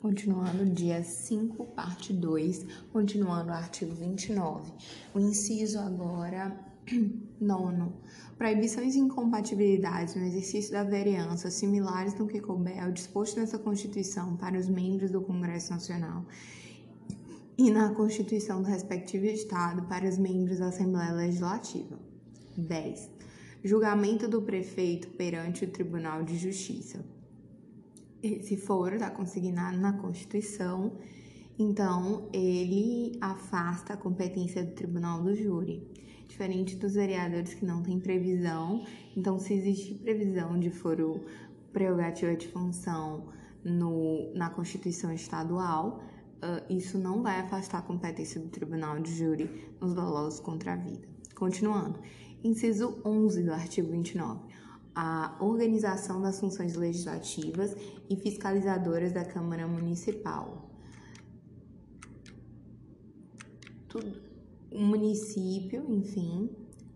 Continuando dia 5, parte 2, continuando o artigo 29. O inciso agora, 9. Proibições e incompatibilidades no exercício da vereança similares no que couber ao disposto nessa Constituição para os membros do Congresso Nacional e na Constituição do respectivo Estado para os membros da Assembleia Legislativa. 10. Julgamento do prefeito perante o Tribunal de Justiça. Esse foro está consignado na Constituição, então ele afasta a competência do Tribunal do Júri, diferente dos vereadores que não têm previsão. Então, se existir previsão de foro prerrogativa de função na Constituição Estadual, isso não vai afastar a competência do Tribunal de Júri nos dolosos contra a vida. Continuando, inciso 11 do artigo 29. A organização das funções legislativas e fiscalizadoras da Câmara Municipal. O município, enfim,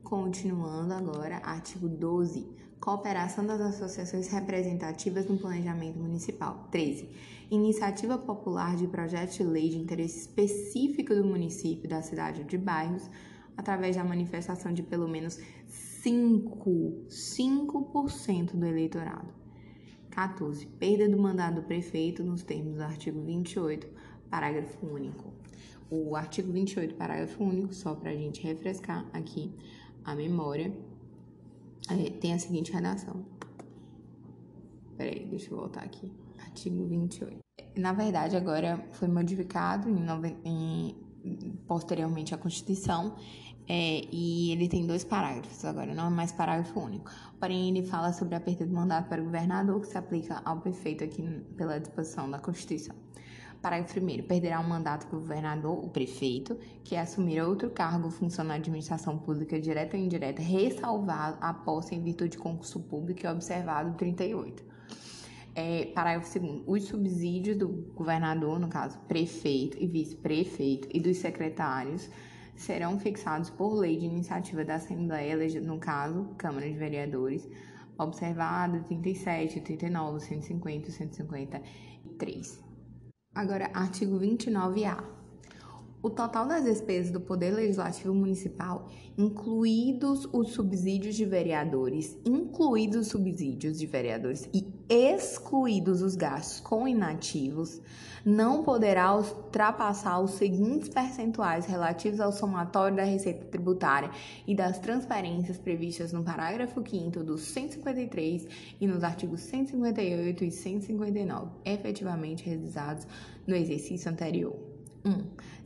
continuando agora, artigo 12, cooperação das associações representativas no planejamento municipal. 13, iniciativa popular de projeto de lei de interesse específico do município, da cidade ou de bairros, através da manifestação de pelo menos 5% do eleitorado. 14. Perda do mandado do prefeito nos termos do artigo 28, parágrafo único. O artigo 28, parágrafo único, só para a gente refrescar aqui a memória, tem a seguinte redação. Peraí, deixa eu voltar aqui. Artigo 28. Na verdade, agora foi modificado posteriormente à Constituição, e ele tem 2 parágrafos agora, não é mais parágrafo único, porém ele fala sobre a perda do mandato para o governador, que se aplica ao prefeito aqui pela disposição da Constituição. Parágrafo 1º, perderá o mandato para o governador, o prefeito, que assumir outro cargo ou função na administração pública, direta ou indireta, ressalvado a posse em virtude de concurso público e observado 38. Parágrafo 2º, os subsídios do governador, no caso prefeito e vice-prefeito, e dos secretários serão fixados por lei de iniciativa da Assembleia, no caso Câmara de Vereadores, observado 37, 39, 150 e 153. Agora, artigo 29A. O total das despesas do Poder Legislativo Municipal, incluídos os subsídios de vereadores, e excluídos os gastos com inativos, não poderá ultrapassar os seguintes percentuais relativos ao somatório da receita tributária e das transferências previstas no parágrafo 5º do 153 e nos artigos 158 e 159, efetivamente realizados no exercício anterior.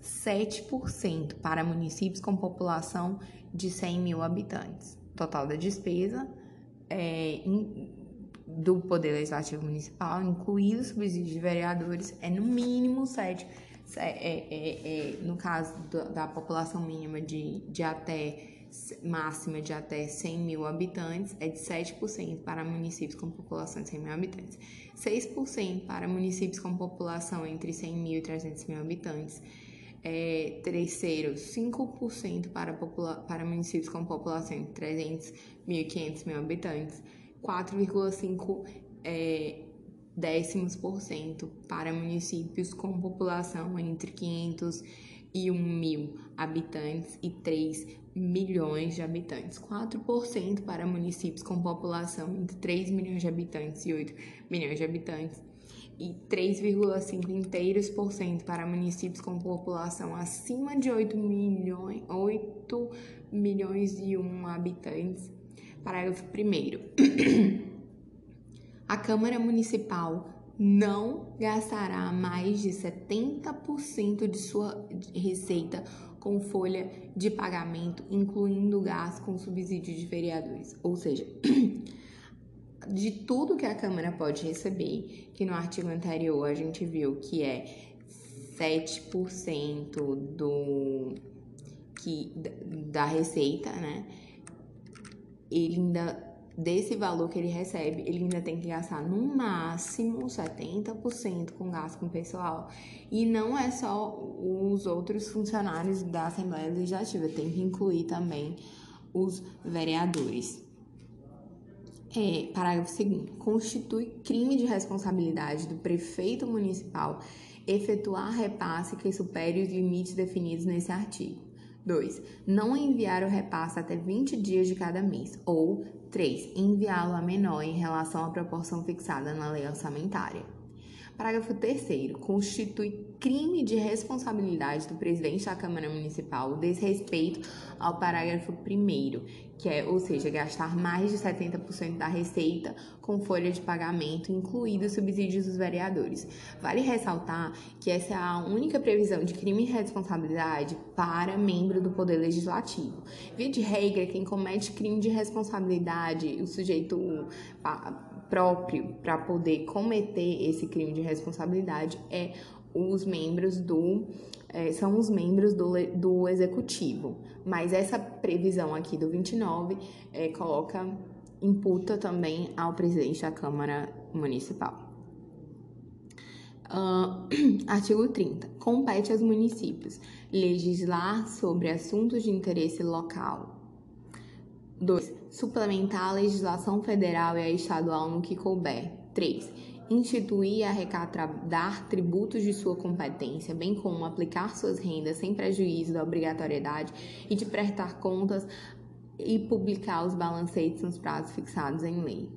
7% para municípios com população de 100 mil habitantes. Total da despesa do Poder Legislativo Municipal, incluído o subsídio de vereadores, é no mínimo 7%. No caso da população mínima máxima de até 100 mil habitantes, é de 7% para municípios com população de 100 mil habitantes, 6% para municípios com população entre 100 mil e 300 mil habitantes, 5% para municípios com população entre 300 mil e 500 mil habitantes, 4,5% 10% para municípios com população entre 500 e 1 mil habitantes e 3 milhões de habitantes. 4% para municípios com população entre 3 milhões de habitantes e 8 milhões de habitantes. E 3,5% para municípios com população acima de 8 milhões e 1 habitantes. Parágrafo 1º. A Câmara Municipal não gastará mais de 70% de sua receita com folha de pagamento, incluindo o gasto com subsídio de vereadores. Ou seja, de tudo que a Câmara pode receber, que no artigo anterior a gente viu que é 7% da receita, né? Desse valor que ele recebe, ele ainda tem que gastar no máximo 70% com gasto com pessoal. E não é só os outros funcionários da Assembleia Legislativa, tem que incluir também os vereadores. Parágrafo 2º. Constitui crime de responsabilidade do prefeito municipal efetuar repasse que supere os limites definidos nesse artigo. 2. Não enviar o repasse até 20 dias de cada mês. Ou 3. Enviá-lo a menor em relação à proporção fixada na lei orçamentária. Parágrafo 3º. Constitui crime de responsabilidade do presidente da Câmara Municipal o desrespeito ao parágrafo 1º, que é, ou seja, gastar mais de 70% da receita com folha de pagamento, incluídos subsídios dos vereadores. Vale ressaltar que essa é a única previsão de crime de responsabilidade para membro do Poder Legislativo. Via de regra, quem comete crime de responsabilidade, o sujeito próprio para poder cometer esse crime de responsabilidade são os membros do executivo. Mas essa previsão aqui do 29 imputa também ao presidente da Câmara Municipal. Artigo 30. Compete aos municípios legislar sobre assuntos de interesse local. 2. Suplementar a legislação federal e a estadual no que couber. 3. Instituir e arrecadar tributos de sua competência, bem como aplicar suas rendas sem prejuízo da obrigatoriedade e de prestar contas e publicar os balancetes nos prazos fixados em lei.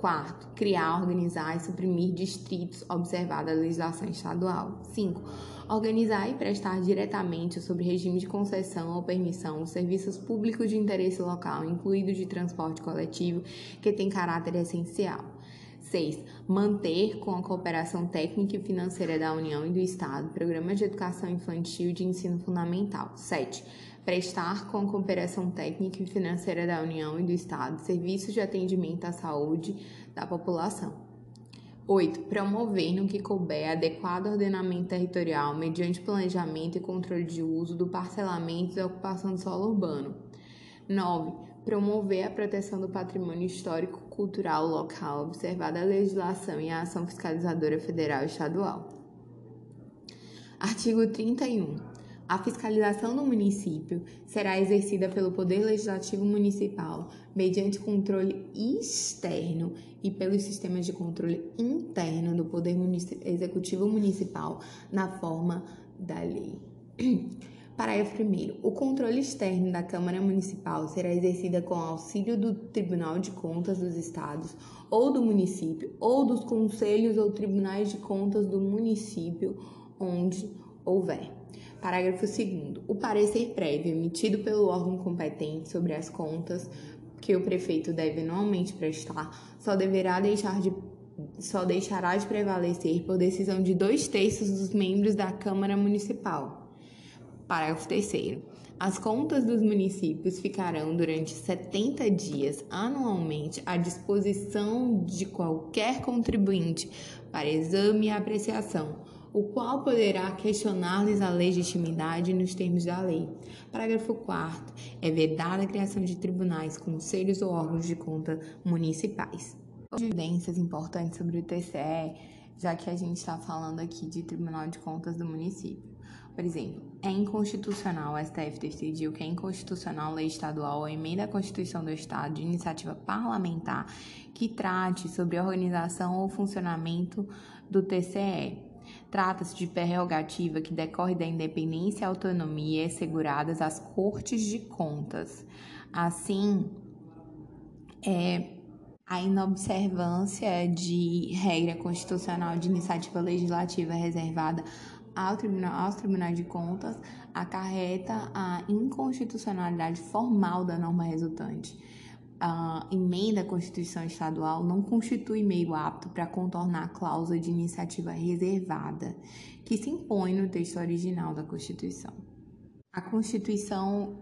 4. Criar, organizar e suprimir distritos observada a legislação estadual. 5. Organizar e prestar diretamente sobre regime de concessão ou permissão os serviços públicos de interesse local, incluído de transporte coletivo, que tem caráter essencial. 6. Manter, com a cooperação técnica e financeira da União e do Estado, programas de educação infantil e de ensino fundamental. 7. Prestar, com a cooperação técnica e financeira da União e do Estado, serviços de atendimento à saúde da população. 8. Promover, no que couber, adequado ordenamento territorial mediante planejamento e controle de uso do parcelamento e da ocupação do solo urbano. 9. Promover a proteção do patrimônio histórico cultural local, observada a legislação e a ação fiscalizadora federal e estadual. Artigo 31. A fiscalização do município será exercida pelo Poder Legislativo Municipal, mediante controle externo e pelos sistemas de controle interno do Poder Executivo Municipal, na forma da lei. Parágrafo 1º. O controle externo da Câmara Municipal será exercido com auxílio do Tribunal de Contas dos Estados ou do município ou dos conselhos ou tribunais de contas do município onde houver. Parágrafo 2º. O parecer prévio emitido pelo órgão competente sobre as contas que o prefeito deve anualmente prestar só deixará de prevalecer por decisão de 2/3 dos membros da Câmara Municipal. Parágrafo 3º. As contas dos municípios ficarão durante 70 dias anualmente à disposição de qualquer contribuinte para exame e apreciação, o qual poderá questionar-lhes a legitimidade nos termos da lei. Parágrafo 4º. É vedada a criação de tribunais, conselhos ou órgãos de conta municipais. Evidências importantes sobre o TCE, já que a gente está falando aqui de Tribunal de Contas do município. Por exemplo, é inconstitucional, o STF decidiu que é inconstitucional a lei estadual ou emenda à Constituição do Estado de iniciativa parlamentar que trate sobre a organização ou funcionamento do TCE. Trata-se de prerrogativa que decorre da independência e autonomia asseguradas às Cortes de Contas. Assim, a inobservância de regra constitucional de iniciativa legislativa reservada aos tribunais de contas acarreta a inconstitucionalidade formal da norma resultante. A emenda à Constituição Estadual não constitui meio apto para contornar a cláusula de iniciativa reservada que se impõe no texto original da Constituição. A Constituição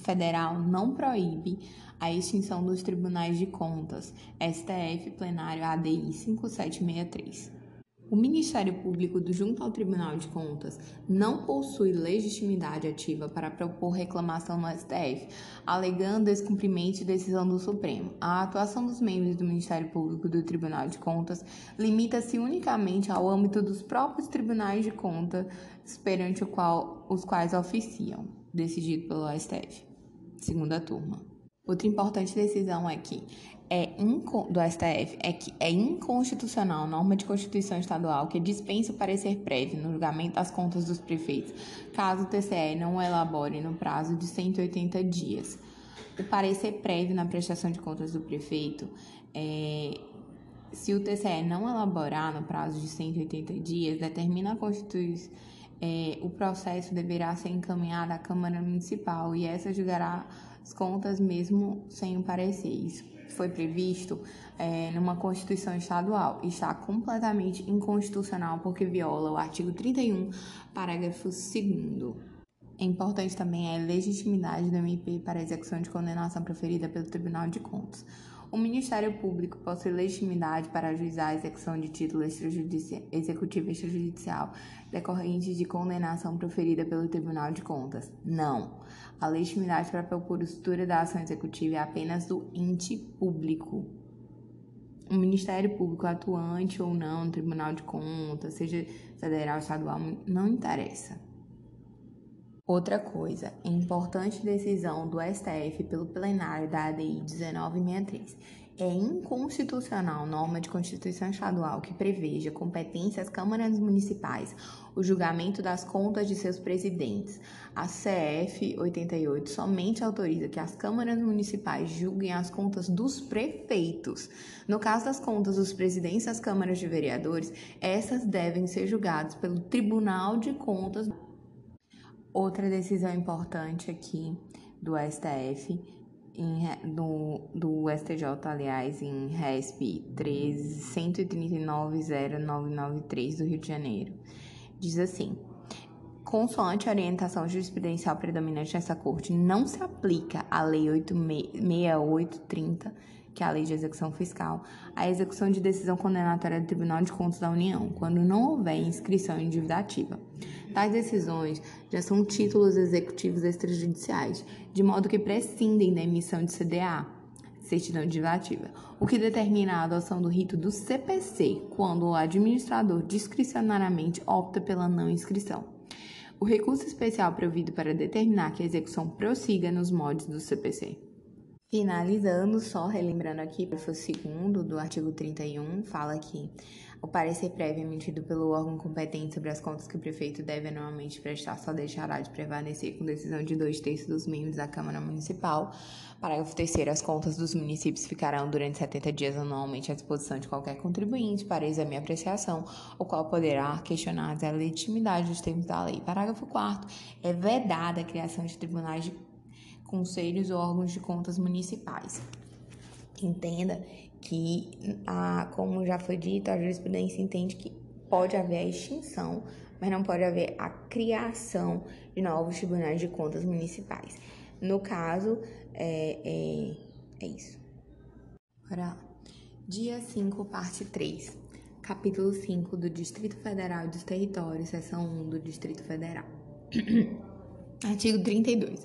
Federal não proíbe a extinção dos tribunais de contas, STF Plenário ADI 5763. O Ministério Público junto ao Tribunal de Contas não possui legitimidade ativa para propor reclamação no STF, alegando descumprimento de decisão do Supremo. A atuação dos membros do Ministério Público do Tribunal de Contas limita-se unicamente ao âmbito dos próprios Tribunais de Contas perante os quais oficiam, decidido pelo STF, segunda turma. Outra importante decisão é que do STF é que é inconstitucional a norma de Constituição Estadual que dispensa o parecer prévio no julgamento das contas dos prefeitos, caso o TCE não o elabore no prazo de 180 dias. O parecer prévio na prestação de contas do prefeito se o TCE não elaborar no prazo de 180 dias, determina a Constituição, o processo deverá ser encaminhado à Câmara Municipal e essa julgará as contas mesmo sem o parecer. Isso foi previsto numa Constituição estadual e está completamente inconstitucional porque viola o artigo 31, parágrafo 2º. É importante também a legitimidade do MP para a execução de condenação proferida pelo Tribunal de Contas. O Ministério Público possui legitimidade para ajuizar a execução de título executivo extrajudicial decorrente de condenação proferida pelo Tribunal de Contas? Não. A legitimidade para a propositura da ação executiva é apenas do ente público. O Ministério Público atuante ou não no Tribunal de Contas, seja federal, estadual, não interessa. Outra coisa, importante decisão do STF pelo plenário da ADI 1963. É inconstitucional norma de Constituição Estadual que preveja competência às câmaras municipais o julgamento das contas de seus presidentes. A CF 88 somente autoriza que as câmaras municipais julguem as contas dos prefeitos. No caso das contas dos presidentes das câmaras de vereadores, essas devem ser julgadas pelo Tribunal de Contas. Outra decisão importante aqui do STF, do STJ, aliás, em RESP 1390993 do Rio de Janeiro, diz assim: consoante a orientação jurisprudencial predominante nessa corte, não se aplica à Lei 6830, que é a Lei de Execução Fiscal, a execução de decisão condenatória do Tribunal de Contas da União, quando não houver inscrição em dívida ativa. Tais decisões já são títulos executivos extrajudiciais, de modo que prescindem da emissão de CDA, certidão de dívida ativa, o que determina a adoção do rito do CPC, quando o administrador discricionariamente opta pela não inscrição. O recurso especial provido para determinar que a execução prossiga nos moldes do CPC. Finalizando, só relembrando aqui, o parágrafo 2º do artigo 31 fala que o parecer prévio emitido pelo órgão competente sobre as contas que o prefeito deve anualmente prestar só deixará de prevalecer com decisão de 2/3 dos membros da Câmara Municipal. Parágrafo 3º, as contas dos municípios ficarão durante 70 dias anualmente à disposição de qualquer contribuinte para exame e apreciação, o qual poderá questionar a legitimidade dos termos da lei. Parágrafo 4º, é vedada a criação de tribunais de conselhos ou órgãos de contas municipais. Entenda que, como já foi dito, a jurisprudência entende que pode haver a extinção, mas não pode haver a criação de novos tribunais de contas municipais. No caso, é isso. Bora lá. Dia 5, parte 3. Capítulo 5 do Distrito Federal e dos Territórios, seção 1 do Distrito Federal. Artigo 32.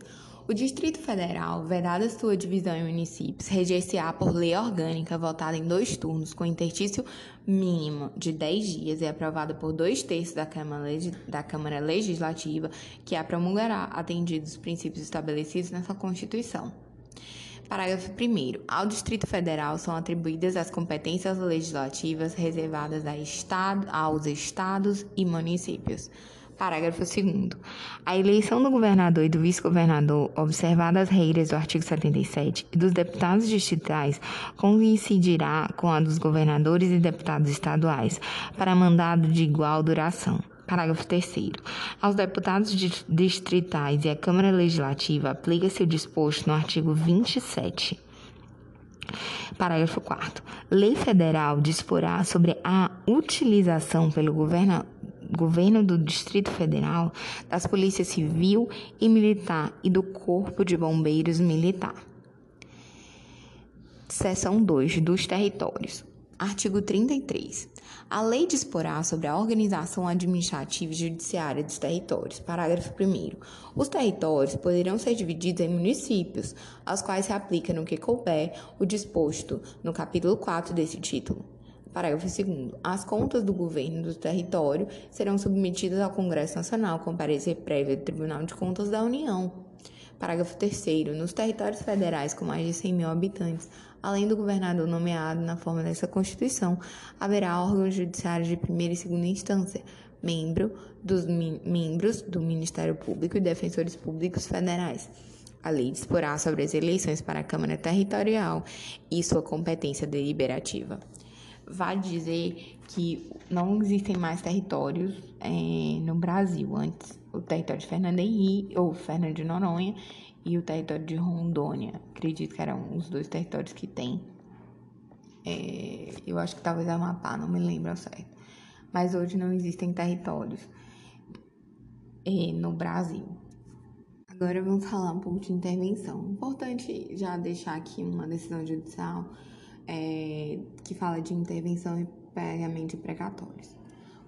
O Distrito Federal, vedada sua divisão em municípios, reger-se-á por lei orgânica votada em 2 turnos, com interstício mínimo de 10 dias e aprovada por 2/3 da Câmara Legislativa, que a promulgará, atendidos os princípios estabelecidos nessa Constituição. Parágrafo 1º. Ao Distrito Federal são atribuídas as competências legislativas reservadas aos estados e municípios. Parágrafo 2º. A eleição do governador e do vice-governador, observadas as regras do artigo 77, e dos deputados distritais, coincidirá com a dos governadores e deputados estaduais, para mandado de igual duração. Parágrafo 3º. Aos deputados distritais e à Câmara Legislativa aplica-se o disposto no artigo 27. Parágrafo 4º. Lei federal disporá sobre a utilização pelo governo do Distrito Federal, das polícias civil e militar e do Corpo de Bombeiros Militar. Seção 2 dos Territórios. Artigo 33. A lei disporá sobre a organização administrativa e judiciária dos territórios. Parágrafo 1º. Os territórios poderão ser divididos em municípios, aos quais se aplica no que couber o disposto no capítulo 4 desse título. Parágrafo 2º. As contas do governo do território serão submetidas ao Congresso Nacional com parecer prévio do Tribunal de Contas da União. Parágrafo 3º. Nos territórios federais com mais de 100 mil habitantes, além do governador nomeado na forma dessa Constituição, haverá órgãos judiciários de primeira e segunda instância, membros do Ministério Público e defensores públicos federais. A lei disporá sobre as eleições para a Câmara Territorial e sua competência deliberativa. Vale dizer que não existem mais territórios no Brasil. Antes, o território de Fernando Henrique, ou Fernando de Noronha, e o território de Rondônia. Acredito que eram os dois territórios que tem. Eu acho que talvez Amapá, não me lembro ao certo. Mas hoje não existem territórios no Brasil. Agora vamos falar um pouco de intervenção. Importante já deixar aqui uma decisão judicial que fala de intervenção e pagamento de precatórios.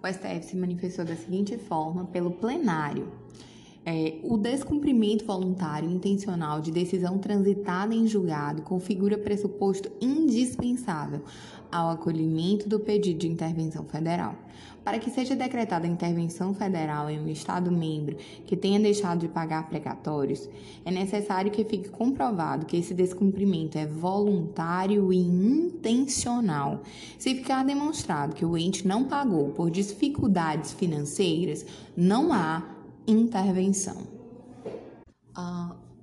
O STF se manifestou da seguinte forma pelo plenário. O descumprimento voluntário e intencional de decisão transitada em julgado configura pressuposto indispensável ao acolhimento do pedido de intervenção federal. Para que seja decretada a intervenção federal em um Estado-membro que tenha deixado de pagar precatórios, é necessário que fique comprovado que esse descumprimento é voluntário e intencional. Se ficar demonstrado que o ente não pagou por dificuldades financeiras, não há intervenção.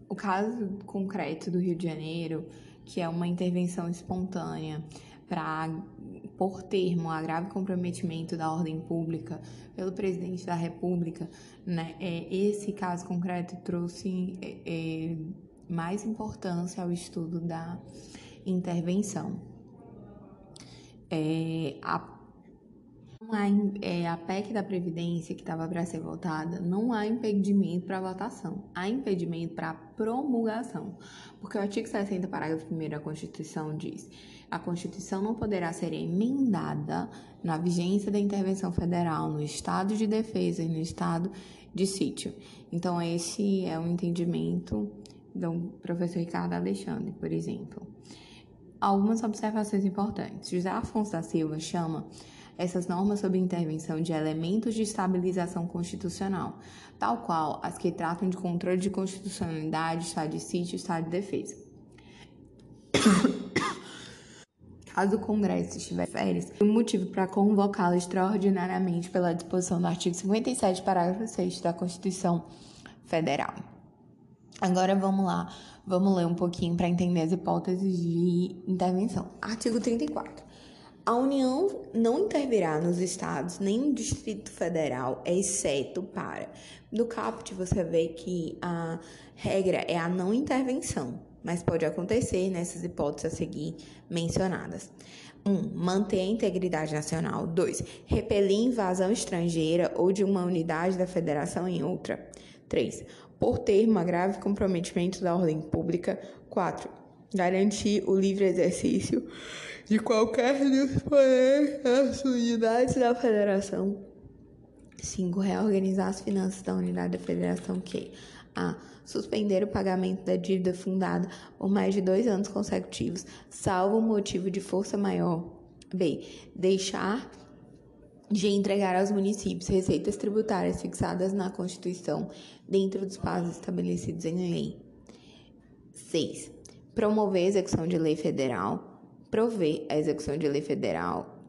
O caso concreto do Rio de Janeiro, que é uma intervenção espontânea por termo a grave comprometimento da ordem pública pelo presidente da República, né? Esse caso concreto trouxe mais importância ao estudo da intervenção. A PEC da Previdência, que estava para ser votada, não há impedimento para a votação, há impedimento para a promulgação, porque o artigo 60, parágrafo 1º da Constituição diz: a Constituição não poderá ser emendada na vigência da intervenção federal no estado de defesa e no estado de sítio. Então, esse é o entendimento do professor Ricardo Alexandre, por exemplo. Algumas observações importantes. José Afonso da Silva chama essas normas sobre intervenção de elementos de estabilização constitucional, tal qual as que tratam de controle de constitucionalidade, estado de sítio e estado de defesa. Caso o Congresso estiver de férias, o motivo para convocá-lo extraordinariamente pela disposição do artigo 57, parágrafo 6 da Constituição Federal. Agora vamos lá, vamos ler um pouquinho para entender as hipóteses de intervenção. Artigo 34. A União não intervirá nos estados nem no Distrito Federal, exceto para... No caput você vê que a regra é a não intervenção, mas pode acontecer nessas hipóteses a seguir mencionadas. 1. Manter a integridade nacional. 2. Repelir invasão estrangeira ou de uma unidade da federação em outra. 3. Por termo a grave comprometimento da ordem pública. 4. Garantir o livre exercício de qualquer dos poderes das unidades da federação. 5. Reorganizar as finanças da unidade da federação que: a. Suspender o pagamento da dívida fundada por mais de 2 anos consecutivos, salvo motivo de força maior. B. Deixar de entregar aos municípios receitas tributárias fixadas na Constituição dentro dos prazos estabelecidos em lei. 6. Promover a execução de lei federal. Prover a execução de lei federal,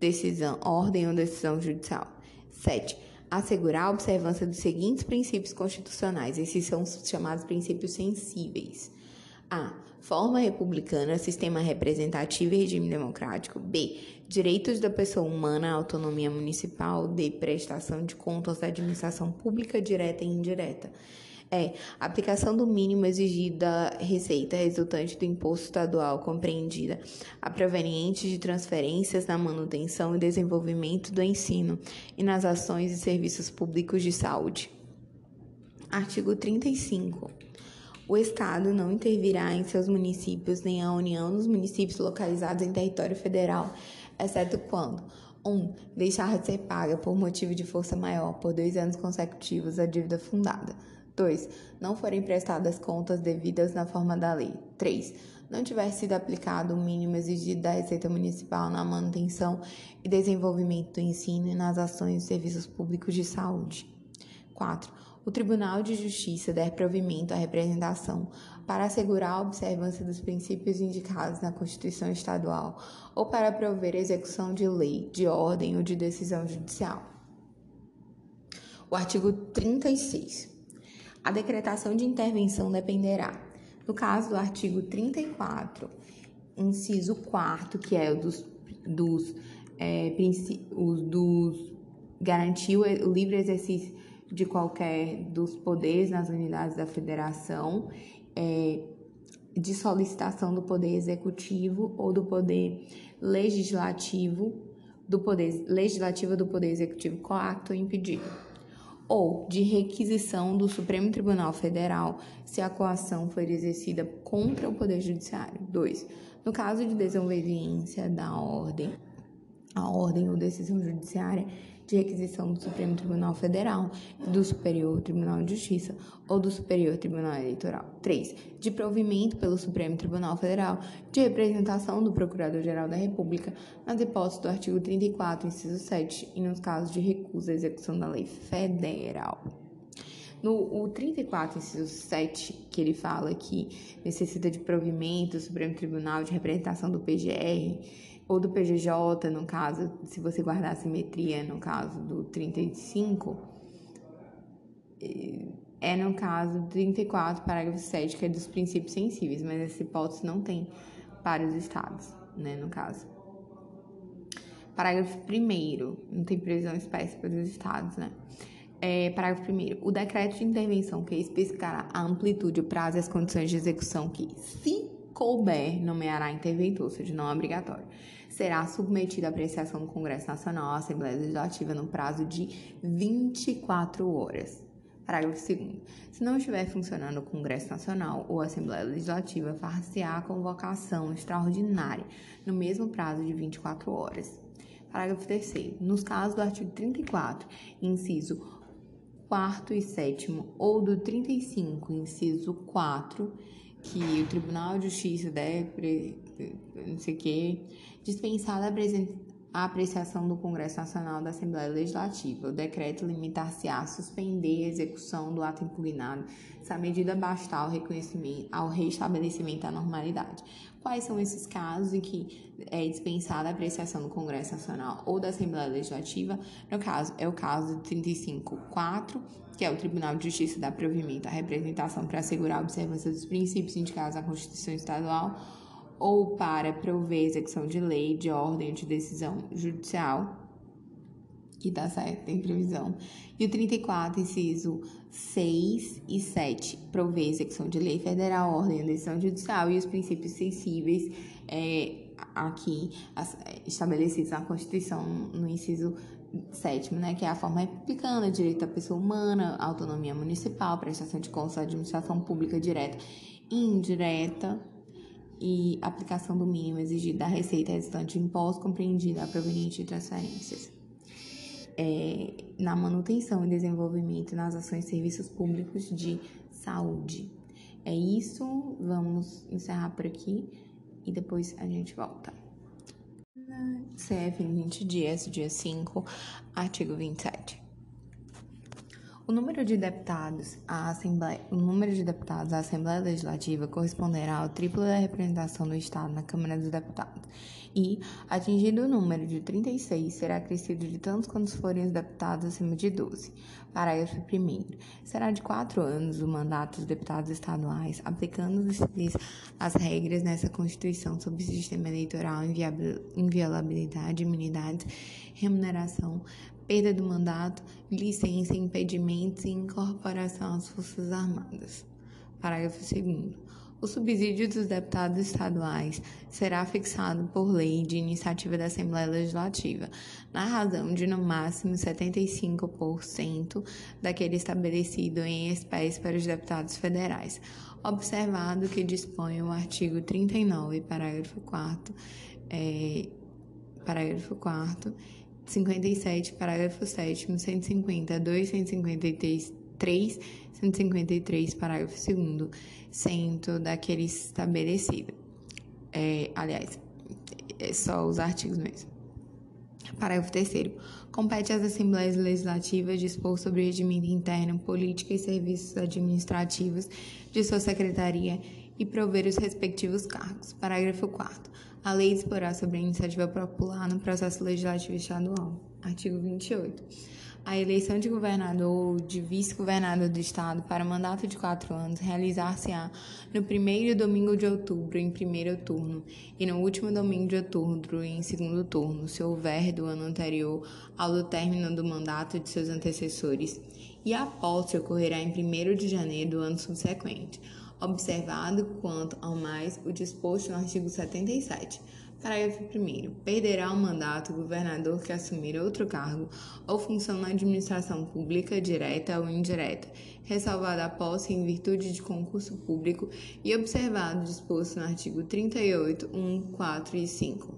decisão, ordem ou decisão judicial. 7. Assegurar a observância dos seguintes princípios constitucionais. Esses são os chamados princípios sensíveis. A. Forma republicana, sistema representativo e regime democrático. B. Direitos da pessoa humana, autonomia municipal. D. Prestação de contas da administração pública direta e indireta. E. Aplicação do mínimo exigido da receita resultante do imposto estadual compreendida a proveniente de transferências na manutenção e desenvolvimento do ensino e nas ações e serviços públicos de saúde. Artigo 35. O Estado não intervirá em seus municípios nem a União nos municípios localizados em território federal, exceto quando: 1. Deixar de ser paga por motivo de força maior por 2 anos consecutivos a dívida fundada. 2. Não forem prestadas contas devidas na forma da lei. 3. Não tiver sido aplicado o mínimo exigido da Receita Municipal na manutenção e desenvolvimento do ensino e nas ações e serviços públicos de saúde. 4. o Tribunal de Justiça der provimento à representação para assegurar a observância dos princípios indicados na Constituição Estadual ou para prover a execução de lei, de ordem ou de decisão judicial. O artigo 36. A decretação de intervenção dependerá, no caso do artigo 34, inciso 4, que é o dos garantir o livre exercício de qualquer dos poderes nas unidades da federação, de solicitação do poder executivo ou do poder legislativo, do poder executivo coacto ou impedido, ou de requisição do Supremo Tribunal Federal se a coação for exercida contra o Poder Judiciário. 2. No caso de desobediência da ordem, a ordem ou decisão judiciária, de requisição do Supremo Tribunal Federal, do Superior Tribunal de Justiça ou do Superior Tribunal Eleitoral. 3. De provimento pelo Supremo Tribunal Federal de representação do Procurador-Geral da República nas hipóteses do artigo 34, inciso 7 e nos casos de recusa à execução da lei federal. No 34, inciso 7, que ele fala que necessita de provimento do Supremo Tribunal de representação do PGR, ou do PGJ, no caso, se você guardar a simetria, no caso do 35, no caso do 34, parágrafo 7, que é dos princípios sensíveis, mas essa hipótese não tem para os estados, né, no caso. Parágrafo 1º, não tem previsão espécie para os estados, né. Parágrafo 1º, o decreto de intervenção que especificará a amplitude, o prazo e as condições de execução que, se couber, nomeará interventor, ou seja, não é obrigatório, será submetido à apreciação do Congresso Nacional à Assembleia Legislativa no prazo de 24 horas. Parágrafo 2º. Se não estiver funcionando o Congresso Nacional ou a Assembleia Legislativa, far-se-á a convocação extraordinária no mesmo prazo de 24 horas. Parágrafo 3º. Nos casos do artigo 34, inciso 4 e 7º, ou do 35, inciso 4, que o Tribunal de Justiça deve, não sei o que, dispensar a apreciação do Congresso Nacional da Assembleia Legislativa. O decreto limitar-se-á a suspender a execução do ato impugnado, se a medida bastar ao reestabelecimento da normalidade. Quais são esses casos em que é dispensada a apreciação do Congresso Nacional ou da Assembleia Legislativa? No caso, é o caso de 35.4, que é o Tribunal de Justiça dá provimento à representação para assegurar a observância dos princípios indicados na Constituição Estadual ou para prover a execução de lei, de ordem ou de decisão judicial, que está certo, tem previsão. E o 34, inciso 6 e 7, prover a execução de lei federal, ordem ou decisão judicial e os princípios sensíveis aqui estabelecidos na Constituição no inciso 7º, né, que é a forma republicana, direito à pessoa humana, autonomia municipal, prestação de contas à administração pública direta e indireta e aplicação do mínimo exigido da receita resultante de impostos compreendida proveniente de transferências. Na manutenção e desenvolvimento nas ações e serviços públicos de saúde. É isso, vamos encerrar por aqui e depois a gente volta. CF em 20 dias, dia 5, artigo 27. O número de deputados à Assembleia Legislativa corresponderá ao triplo da representação do Estado na Câmara dos Deputados e, atingido o número de 36, será acrescido de tantos quantos forem os deputados acima de 12. Parágrafo 1º. Será de 4 anos o mandato dos deputados estaduais, aplicando-lhes as regras nessa Constituição sobre o sistema eleitoral, inviolabilidade, imunidades, remuneração, perda do mandato, licença, impedimentos e incorporação às Forças Armadas. Parágrafo 2º. O subsídio dos deputados estaduais será fixado por lei de iniciativa da Assembleia Legislativa, na razão de no máximo 75% daquele estabelecido em espécie para os deputados federais, observado que dispõe o artigo 39, parágrafo 4º, 57, parágrafo 7º, 152, 153, 153, parágrafo 2º, cento daquele estabelecido. Aliás, é só os artigos mesmo. Parágrafo 3º. Compete às Assembleias Legislativas dispor sobre o regimento interno, política e serviços administrativos de sua secretaria e prover os respectivos cargos. Parágrafo 4º. A lei disporá sobre a iniciativa popular no processo legislativo estadual. Artigo 28. A eleição de governador ou de vice-governador do Estado para mandato de 4 anos realizar-se-á no primeiro domingo de outubro em primeiro turno e no último domingo de outubro em segundo turno, se houver do ano anterior ao do término do mandato de seus antecessores, e a posse ocorrerá em 1º de janeiro do ano subsequente, observado quanto ao mais o disposto no artigo 77. Parágrafo 1º. Perderá o mandato o governador que assumir outro cargo ou função na administração pública, direta ou indireta, ressalvada a posse em virtude de concurso público e observado o disposto no artigo 38, 1, 4 e 5.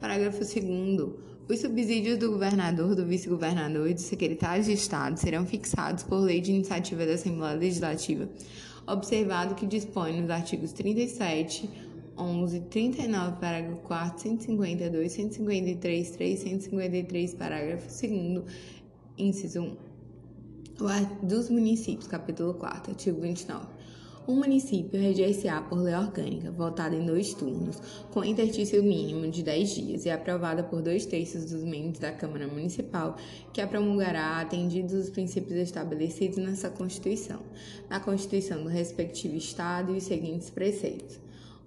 Parágrafo 2º. Os subsídios do governador, do vice-governador e dos secretários de Estado serão fixados por lei de iniciativa da Assembleia Legislativa, observado que dispõe nos artigos 37, 11, 39, parágrafo 4, 152, 153, 3, 153, parágrafo 2º, inciso 1, dos municípios, capítulo 4, artigo 29. O município reger-se-á por lei orgânica, votada em 2 turnos, com interstício mínimo de 10 dias e aprovada por 2/3 dos membros da Câmara Municipal, que a promulgará atendidos os princípios estabelecidos nessa Constituição, na Constituição do respectivo Estado e os seguintes preceitos.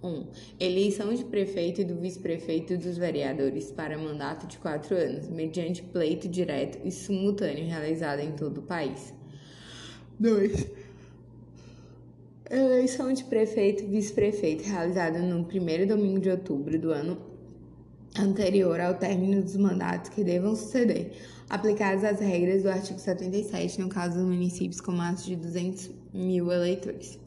1. Eleição de prefeito e do vice-prefeito e dos vereadores para mandato de 4 anos, mediante pleito direto e simultâneo realizado em todo o país. 2. Eleição de prefeito e vice-prefeito realizada no primeiro domingo de outubro do ano anterior ao término dos mandatos que devam suceder, aplicadas as regras do artigo 77 no caso dos municípios com mais de 200.000 eleitores.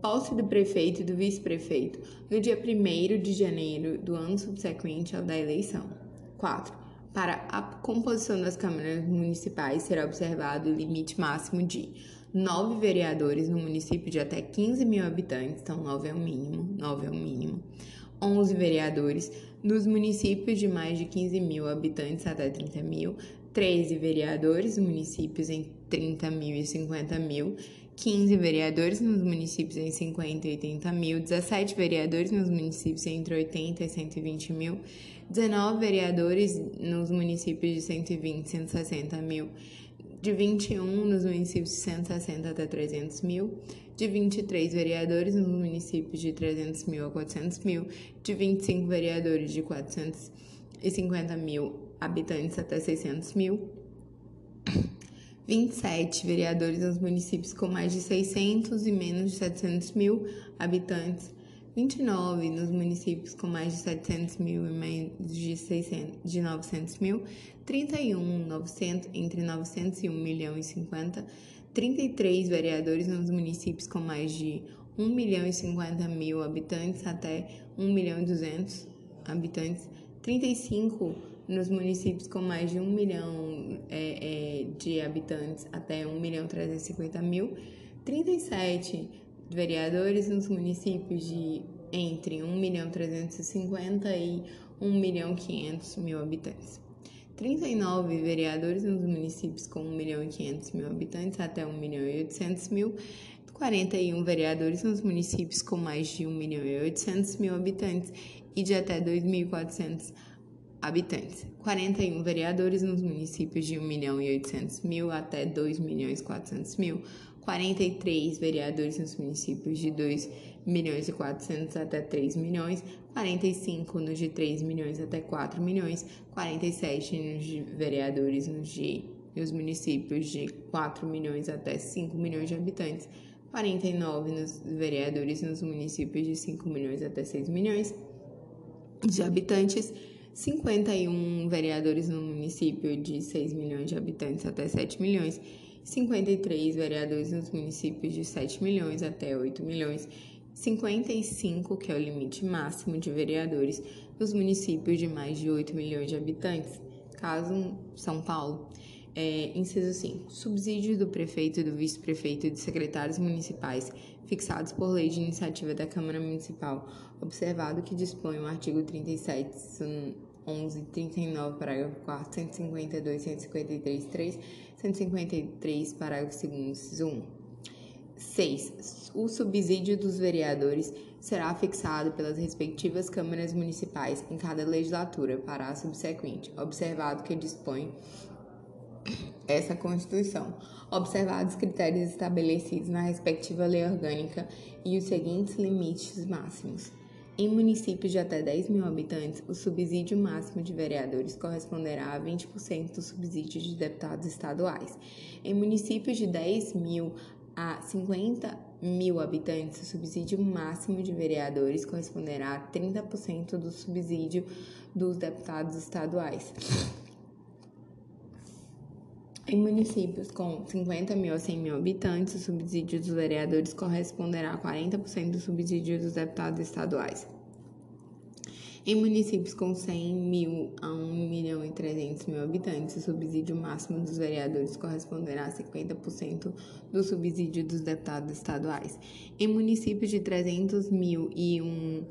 Posse do prefeito e do vice-prefeito no dia 1º de janeiro do ano subsequente ao da eleição. 4. Para a composição das câmaras municipais será observado o limite máximo de 9 vereadores no município de até 15.000 habitantes, então 9 é o mínimo, 11 vereadores nos municípios de mais de 15.000 habitantes até 30.000, 13 vereadores nos municípios em 30.000 e 50.000, 15 vereadores nos municípios em 50 e 80 mil, 17 vereadores nos municípios entre 80 e 120 mil, 19 vereadores nos municípios de 120 e 160 mil, de 21 nos municípios de 160 até 300 mil, de 23 vereadores nos municípios de 300 mil a 400 mil, de 25 vereadores de 450 mil habitantes até 600 mil, 27 vereadores nos municípios com mais de 600 e menos de 700 mil habitantes, 29 nos municípios com mais de 700 mil e menos de 900 mil, 31 entre 900 e 1 milhão e 50, 33 vereadores nos municípios com mais de 1 milhão e 50 mil habitantes até 1 milhão e 200 habitantes, 35 nos municípios com mais de 1 milhão de habitantes até 1 milhão e 350 mil, 37 vereadores nos municípios de entre 1 milhão e 350 e 1 milhão e 500 mil habitantes, 39 vereadores nos municípios com 1 milhão e 500 mil habitantes até 1 milhão e 800 mil, 41 vereadores nos municípios com mais de 1 milhão e 800 mil habitantes e de até 2.400 habitantes, 41 vereadores nos municípios de 1 milhão e 800 mil até 2 milhões e 400 mil, 43 vereadores nos municípios de 2 milhões e 400 até 3 milhões, 45 nos de 3 milhões até 4 milhões, 47 vereadores nos municípios de 4 milhões até 5 milhões de habitantes, 49 vereadores nos municípios de 5 milhões até 6 milhões de habitantes, 51 vereadores no município de 6 milhões de habitantes até 7 milhões, 53 vereadores nos municípios de 7 milhões até 8 milhões, 55, que é o limite máximo de vereadores, nos municípios de mais de 8 milhões de habitantes, caso São Paulo. Inciso 5. Subsídios do prefeito, do vice-prefeito e dos secretários municipais fixados por lei de iniciativa da Câmara Municipal, observado que dispõe o artigo 37, 11, 39, parágrafo 4º, 152, 153, 3, 153, parágrafo 2º, 1. 6. O subsídio dos vereadores será fixado pelas respectivas câmaras municipais em cada legislatura, parágrafo subsequente, observado que dispõe essa Constituição, observados os critérios estabelecidos na respectiva lei orgânica e os seguintes limites máximos. Em municípios de até 10 mil habitantes, o subsídio máximo de vereadores corresponderá a 20% do subsídio de deputados estaduais. Em municípios de 10 mil a 50 mil habitantes, o subsídio máximo de vereadores corresponderá a 30% do subsídio dos deputados estaduais. Em municípios com 50 mil a 100 mil habitantes, o subsídio dos vereadores corresponderá a 40% do subsídio dos deputados estaduais. Em municípios com 100 mil a 1 milhão e 300 mil habitantes, o subsídio máximo dos vereadores corresponderá a 50% do subsídio dos deputados estaduais. Em municípios de 300 mil e 1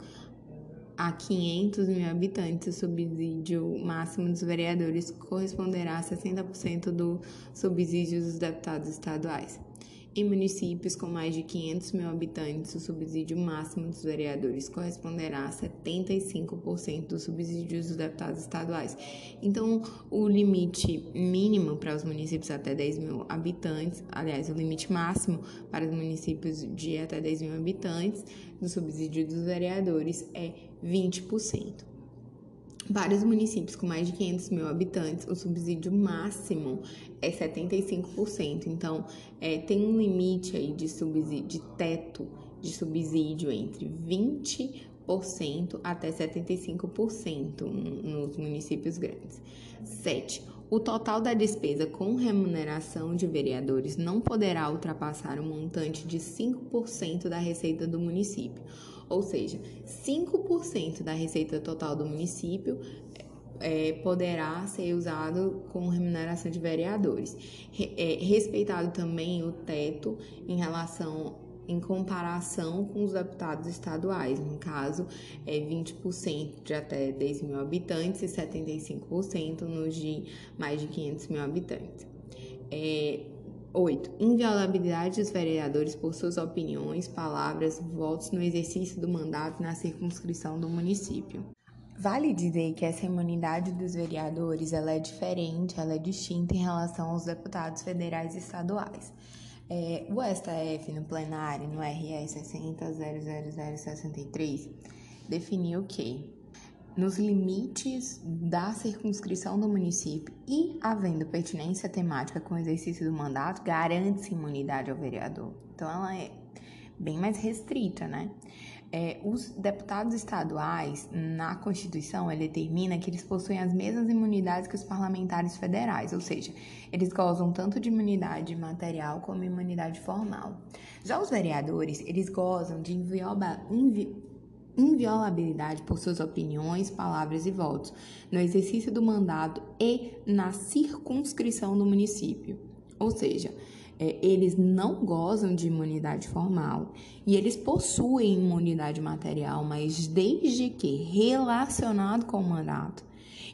a 500 mil habitantes, o subsídio máximo dos vereadores corresponderá a 60% do subsídio dos deputados estaduais. Em municípios com mais de 500 mil habitantes, o subsídio máximo dos vereadores corresponderá a 75% dos subsídios dos deputados estaduais. Então, o limite mínimo para os municípios até 10 mil habitantes, aliás, o limite máximo para os municípios de até 10 mil habitantes do subsídio dos vereadores é 20%. Para os municípios com mais de 500 mil habitantes, o subsídio máximo é 75%. Então, tem um limite aí de subsídio, de teto de subsídio entre 20% até 75% nos municípios grandes. 7. O total da despesa com remuneração de vereadores não poderá ultrapassar um montante de 5% da receita do município. Ou seja, 5% da receita total do município poderá ser usado com remuneração de vereadores. Respeitado também o teto em comparação com os deputados estaduais, no caso, 20% de até 10 mil habitantes e 75% nos de mais de 500 mil habitantes. 8. Inviolabilidade dos vereadores por suas opiniões, palavras, votos no exercício do mandato na circunscrição do município. Vale dizer que essa imunidade dos vereadores ela é diferente, ela é distinta em relação aos deputados federais e estaduais. O STF, no plenário, no RE 60.00063, definiu que, nos limites da circunscrição do município e havendo pertinência temática com o exercício do mandato, garante-se imunidade ao vereador. Então, ela é bem mais restrita, né? Os deputados estaduais, na Constituição, ela determina que eles possuem as mesmas imunidades que os parlamentares federais, ou seja, eles gozam tanto de imunidade material como imunidade formal. Já os vereadores, eles gozam de inviolabilidade por suas opiniões, palavras e votos, no exercício do mandato e na circunscrição do município. Ou seja, eles não gozam de imunidade formal e eles possuem imunidade material, mas desde que relacionado com o mandato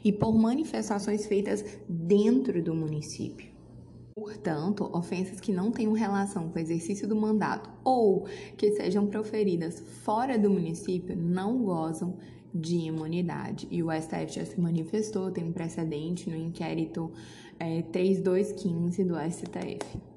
e por manifestações feitas dentro do município. Portanto, ofensas que não tenham relação com o exercício do mandato ou que sejam proferidas fora do município não gozam de imunidade. E o STF já se manifestou, tem um precedente no inquérito 3215 do STF.